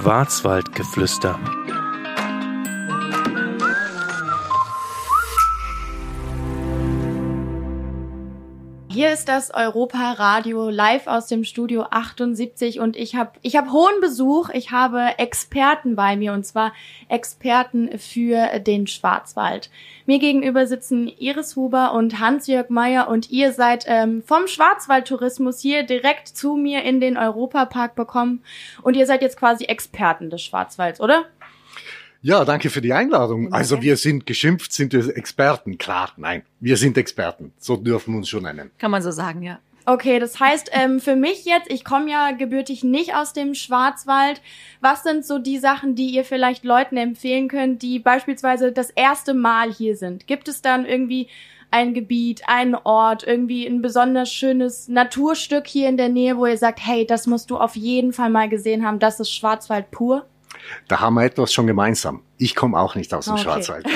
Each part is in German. Schwarzwaldgeflüster. Hier ist das Europa Radio live aus dem Studio 78 und ich hab hohen Besuch. Ich habe Experten bei mir, und zwar Experten für den Schwarzwald. Mir gegenüber sitzen Iris Huber und Hans-Jörg Mayer, und ihr seid vom Schwarzwald Tourismus hier direkt zu mir in den Europapark bekommen, und ihr seid jetzt quasi Experten des Schwarzwalds, oder? Ja, danke für die Einladung. Also wir sind geschimpft, sind wir Experten? Klar, nein, wir sind Experten. So dürfen wir uns schon nennen. Kann man so sagen, ja. Okay, das heißt für mich jetzt, ich komme ja gebürtig nicht aus dem Schwarzwald. Was sind so die Sachen, die ihr vielleicht Leuten empfehlen könnt, die beispielsweise das erste Mal hier sind? Gibt es dann irgendwie ein Gebiet, einen Ort, irgendwie ein besonders schönes Naturstück hier in der Nähe, wo ihr sagt, hey, das musst du auf jeden Fall mal gesehen haben, das ist Schwarzwald pur? Da haben wir etwas schon gemeinsam. Ich komme auch nicht aus dem Schwarzwald.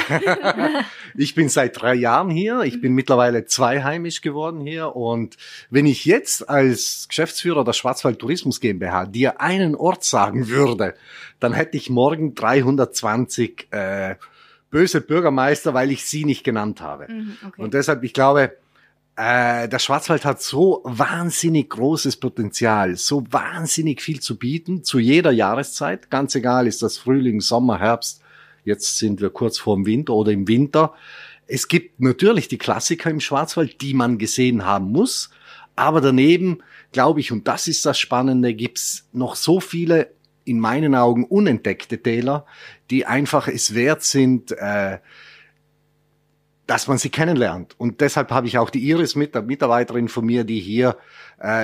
Ich bin seit 3 Jahren hier. Ich bin mittlerweile zweiheimisch geworden hier. Und wenn ich jetzt als Geschäftsführer der Schwarzwald Tourismus GmbH dir einen Ort sagen würde, dann hätte ich morgen 320 böse Bürgermeister, weil ich sie nicht genannt habe. Okay. Und deshalb, ich glaube, der Schwarzwald hat so wahnsinnig großes Potenzial, so wahnsinnig viel zu bieten, zu jeder Jahreszeit. Ganz egal, ist das Frühling, Sommer, Herbst, jetzt sind wir kurz vorm Winter oder im Winter. Es gibt natürlich die Klassiker im Schwarzwald, die man gesehen haben muss. Aber daneben, glaube ich, und das ist das Spannende, gibt's noch so viele, in meinen Augen, unentdeckte Täler, die einfach es wert sind, dass man sie kennenlernt. Und deshalb habe ich auch die Iris mit, der Mitarbeiterin von mir, die hier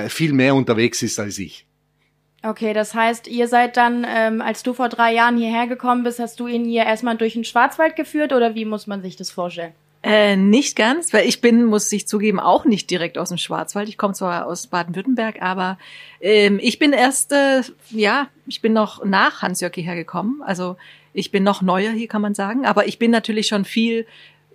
viel mehr unterwegs ist als ich. Okay, das heißt, ihr seid dann, als du vor 3 Jahren hierher gekommen bist, hast du ihn hier erstmal durch den Schwarzwald geführt, oder wie muss man sich das vorstellen? Nicht ganz, weil ich bin, muss ich zugeben, auch nicht direkt aus dem Schwarzwald. Ich komme zwar aus Baden-Württemberg, aber ich bin erst, ich bin noch nach Hans-Jörg hierher gekommen. Also ich bin noch neuer hier, kann man sagen. Aber ich bin natürlich schon viel,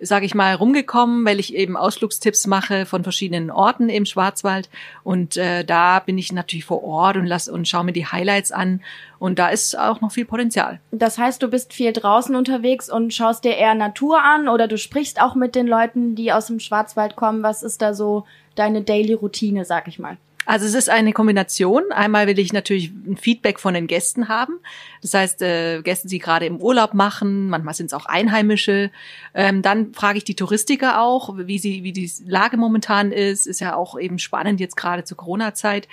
sage ich mal, rumgekommen, weil ich eben Ausflugstipps mache von verschiedenen Orten im Schwarzwald, und da bin ich natürlich vor Ort und schaue mir die Highlights an, und da ist auch noch viel Potenzial. Das heißt, du bist viel draußen unterwegs und schaust dir eher Natur an, oder du sprichst auch mit den Leuten, die aus dem Schwarzwald kommen. Was ist da so deine Daily-Routine, sag ich mal? Also es ist eine Kombination. Einmal will ich natürlich ein Feedback von den Gästen haben. Das heißt, Gäste, die gerade im Urlaub machen, manchmal sind es auch Einheimische. Dann frage ich die Touristiker auch, wie die Lage momentan ist. Ist ja auch eben spannend jetzt gerade zur Corona-Zeit.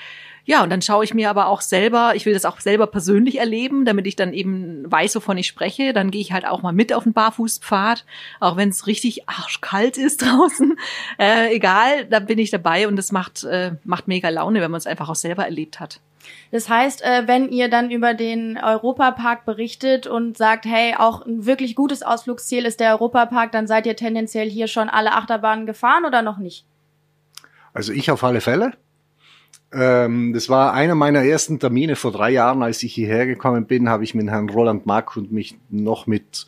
Ja, und dann schaue ich mir aber auch selber, ich will das auch selber persönlich erleben, damit ich dann eben weiß, wovon ich spreche. Dann gehe ich halt auch mal mit auf den Barfußpfad, auch wenn es richtig arschkalt ist draußen. Egal, da bin ich dabei, und das macht mega Laune, wenn man es einfach auch selber erlebt hat. Das heißt, wenn ihr dann über den Europapark berichtet und sagt, hey, auch ein wirklich gutes Ausflugsziel ist der Europapark, dann seid ihr tendenziell hier schon alle Achterbahnen gefahren oder noch nicht? Also ich auf alle Fälle. Das war einer meiner ersten Termine vor 3 Jahren, als ich hierher gekommen bin, habe ich mit Herrn Roland Mack und mich noch mit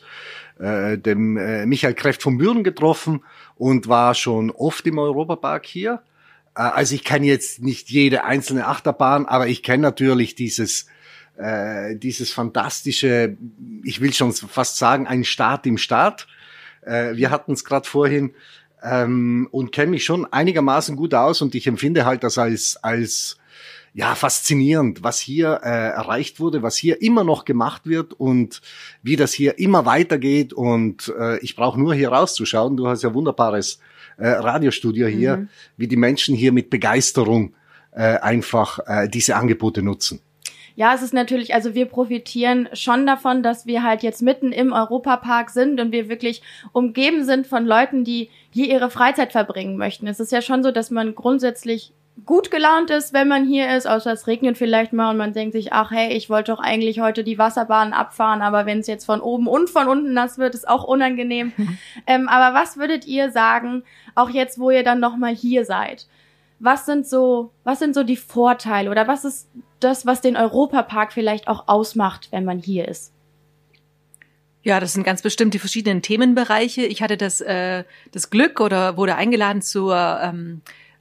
dem Michael Kreft von Büren getroffen und war schon oft im Europapark hier. Also ich kenne jetzt nicht jede einzelne Achterbahn, aber ich kenne natürlich dieses fantastische, ich will schon fast sagen, ein Staat im Staat. Wir hatten es gerade vorhin. Und kenne mich schon einigermaßen gut aus, und ich empfinde halt das als faszinierend, was hier erreicht wurde, was hier immer noch gemacht wird und wie das hier immer weitergeht, und ich brauche nur hier rauszuschauen. Du hast ja wunderbares Radiostudio hier, wie die Menschen hier mit Begeisterung einfach diese Angebote nutzen. Ja, es ist natürlich, also wir profitieren schon davon, dass wir halt jetzt mitten im Europapark sind und wir wirklich umgeben sind von Leuten, die hier ihre Freizeit verbringen möchten. Es ist ja schon so, dass man grundsätzlich gut gelaunt ist, wenn man hier ist, außer es regnet vielleicht mal und man denkt sich, ach hey, ich wollte doch eigentlich heute die Wasserbahn abfahren, aber wenn es jetzt von oben und von unten nass wird, ist auch unangenehm. Aber was würdet ihr sagen, auch jetzt, wo ihr dann nochmal hier seid? Was sind so die Vorteile, oder was ist das, was den Europapark vielleicht auch ausmacht, wenn man hier ist? Ja, das sind ganz bestimmt die verschiedenen Themenbereiche. Ich hatte das Glück oder wurde eingeladen zur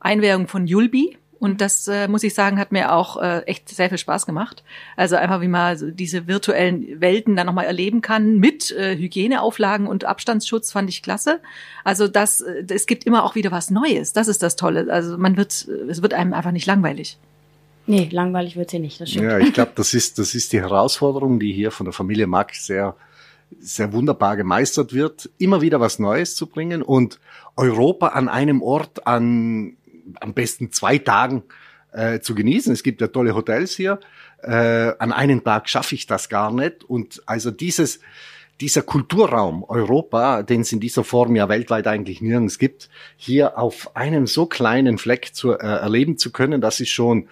Einweihung von Yulbi. Und das, muss ich sagen, hat mir auch echt sehr viel Spaß gemacht. Also einfach, wie man so diese virtuellen Welten dann nochmal erleben kann mit Hygieneauflagen und Abstandsschutz, fand ich klasse. Also das, es gibt immer auch wieder was Neues. Das ist das Tolle. Also es wird einem einfach nicht langweilig. Nee, langweilig wird sie nicht, das stimmt. Ja, ich glaube, das ist die Herausforderung, die hier von der Familie Mack sehr, sehr wunderbar gemeistert wird, immer wieder was Neues zu bringen und Europa an einem Ort an am besten 2 Tagen zu genießen. Es gibt ja tolle Hotels hier. An einem Tag schaffe ich das gar nicht. Und also dieser Kulturraum Europa, den es in dieser Form ja weltweit eigentlich nirgends gibt, hier auf einem so kleinen Fleck zu erleben zu können, das ist schon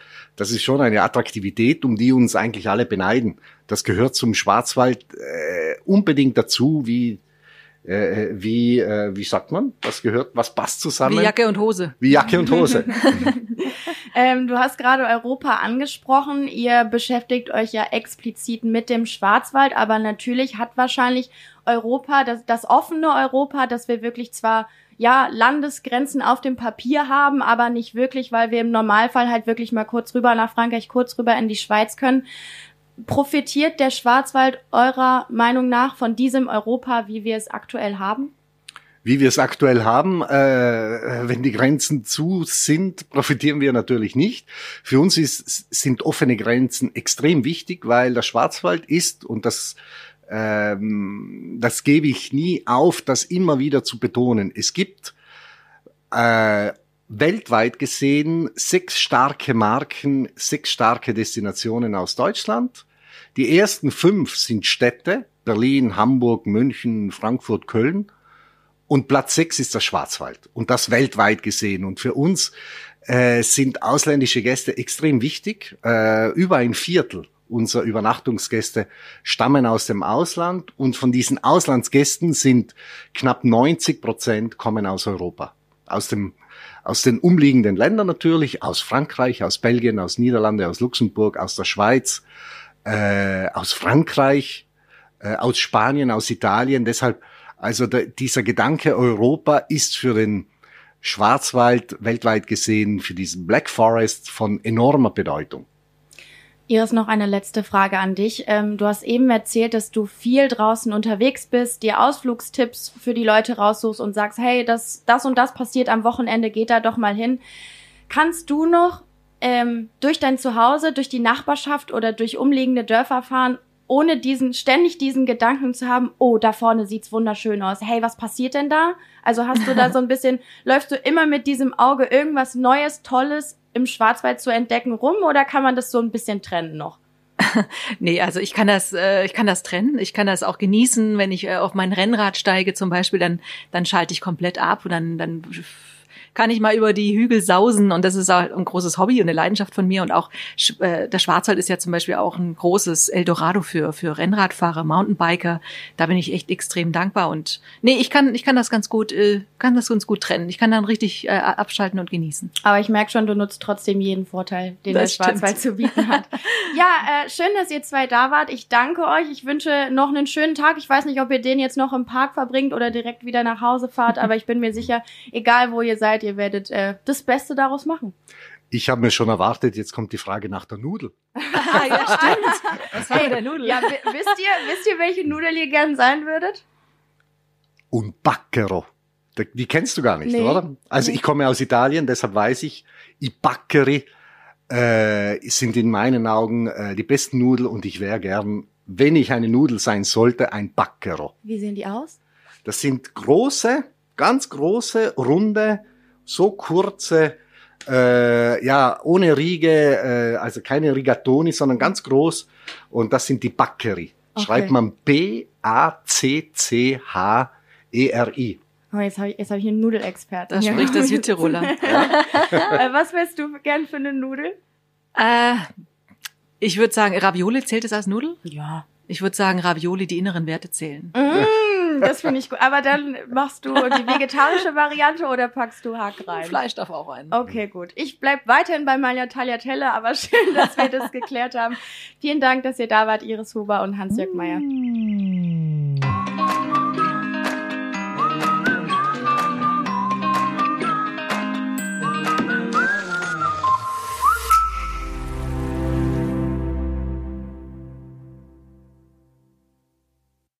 eine Attraktivität, um die uns eigentlich alle beneiden. Das gehört zum Schwarzwald unbedingt dazu, wie sagt man? Das gehört, was passt zusammen? Wie Jacke und Hose. Wie Jacke und Hose. Du hast gerade Europa angesprochen. Ihr beschäftigt euch ja explizit mit dem Schwarzwald, aber natürlich hat wahrscheinlich Europa, das offene Europa, dass wir wirklich zwar ja Landesgrenzen auf dem Papier haben, aber nicht wirklich, weil wir im Normalfall halt wirklich mal kurz rüber nach Frankreich, kurz rüber in die Schweiz können. Profitiert der Schwarzwald eurer Meinung nach von diesem Europa, wie wir es aktuell haben? Wie wir es aktuell haben, wenn die Grenzen zu sind, profitieren wir natürlich nicht. Für uns sind offene Grenzen extrem wichtig, weil der Schwarzwald ist, und das gebe ich nie auf, das immer wieder zu betonen. Es gibt weltweit gesehen 6 starke Marken, 6 starke Destinationen aus Deutschland. Die ersten 5 sind Städte, Berlin, Hamburg, München, Frankfurt, Köln. Und Platz 6 ist der Schwarzwald und das weltweit gesehen. Und für uns sind ausländische Gäste extrem wichtig. Über ein Viertel unserer Übernachtungsgäste stammen aus dem Ausland. Und von diesen Auslandsgästen sind knapp 90% kommen aus Europa, aus den umliegenden Ländern natürlich, aus Frankreich, aus Belgien, aus Niederlande, aus Luxemburg, aus der Schweiz, aus Frankreich, aus Spanien, aus Italien. Deshalb, also dieser Gedanke Europa ist für den Schwarzwald weltweit gesehen, für diesen Black Forest von enormer Bedeutung. Iris, noch eine letzte Frage an dich. Du hast eben erzählt, dass du viel draußen unterwegs bist, dir Ausflugstipps für die Leute raussuchst und sagst, hey, das und das passiert am Wochenende, geht da doch mal hin. Kannst du noch durch dein Zuhause, durch die Nachbarschaft oder durch umliegende Dörfer fahren, ohne ständig diesen Gedanken zu haben, oh, da vorne sieht's wunderschön aus. Hey, was passiert denn da? Also hast du da so ein bisschen, läufst du immer mit diesem Auge irgendwas Neues, Tolles im Schwarzwald zu entdecken rum, oder kann man das so ein bisschen trennen noch? Nee, also ich kann das trennen. Ich kann das auch genießen, wenn ich auf mein Rennrad steige zum Beispiel, dann schalte ich komplett ab und dann kann ich mal über die Hügel sausen, und das ist auch ein großes Hobby und eine Leidenschaft von mir, und auch der Schwarzwald ist ja zum Beispiel auch ein großes Eldorado für Rennradfahrer, Mountainbiker. Da bin ich echt extrem dankbar, und nee, ich kann das ganz gut trennen. Ich kann dann richtig abschalten und genießen. Aber ich merke schon, du nutzt trotzdem jeden Vorteil, den der Schwarzwald zu bieten hat. Ja, schön, dass ihr 2 da wart. Ich danke euch. Ich wünsche noch einen schönen Tag. Ich weiß nicht, ob ihr den jetzt noch im Park verbringt oder direkt wieder nach Hause fahrt, aber ich bin mir sicher, egal wo ihr seid, ihr werdet das Beste daraus machen. Ich habe mir schon erwartet, jetzt kommt die Frage nach der Nudel. Ja, stimmt. Was war der Nudel? Ja, wisst ihr, welche Nudel ihr gern sein würdet? Un Pacchero. Die kennst du gar nicht, nee, oder? Also nee. Ich komme aus Italien, deshalb weiß ich, i Paccheri sind in meinen Augen die besten Nudel, und ich wäre gern, wenn ich eine Nudel sein sollte, ein Pacchero. Wie sehen die aus? Das sind ganz große, runde, so kurze, ohne Riege, also keine Rigatoni, sondern ganz groß. Und das sind die Paccheri. Okay. Schreibt man P-A-C-C-H-E-R-I. Oh, jetzt hab ich einen Nudelexperten. Da spricht das Südtiroler. Ja. Was wärst du gern für eine Nudel? Ich würde sagen, Ravioli, zählt es als Nudel? Ja. Ich würde sagen, Ravioli, die inneren Werte zählen. Das finde ich gut. Aber dann machst du die vegetarische Variante oder packst du Hack rein? Fleisch darf auch rein. Okay, gut. Ich bleib weiterhin bei meiner Tagliatelle, aber schön, dass wir das geklärt haben. Vielen Dank, dass ihr da wart, Iris Huber und Hans-Jörg Mayer.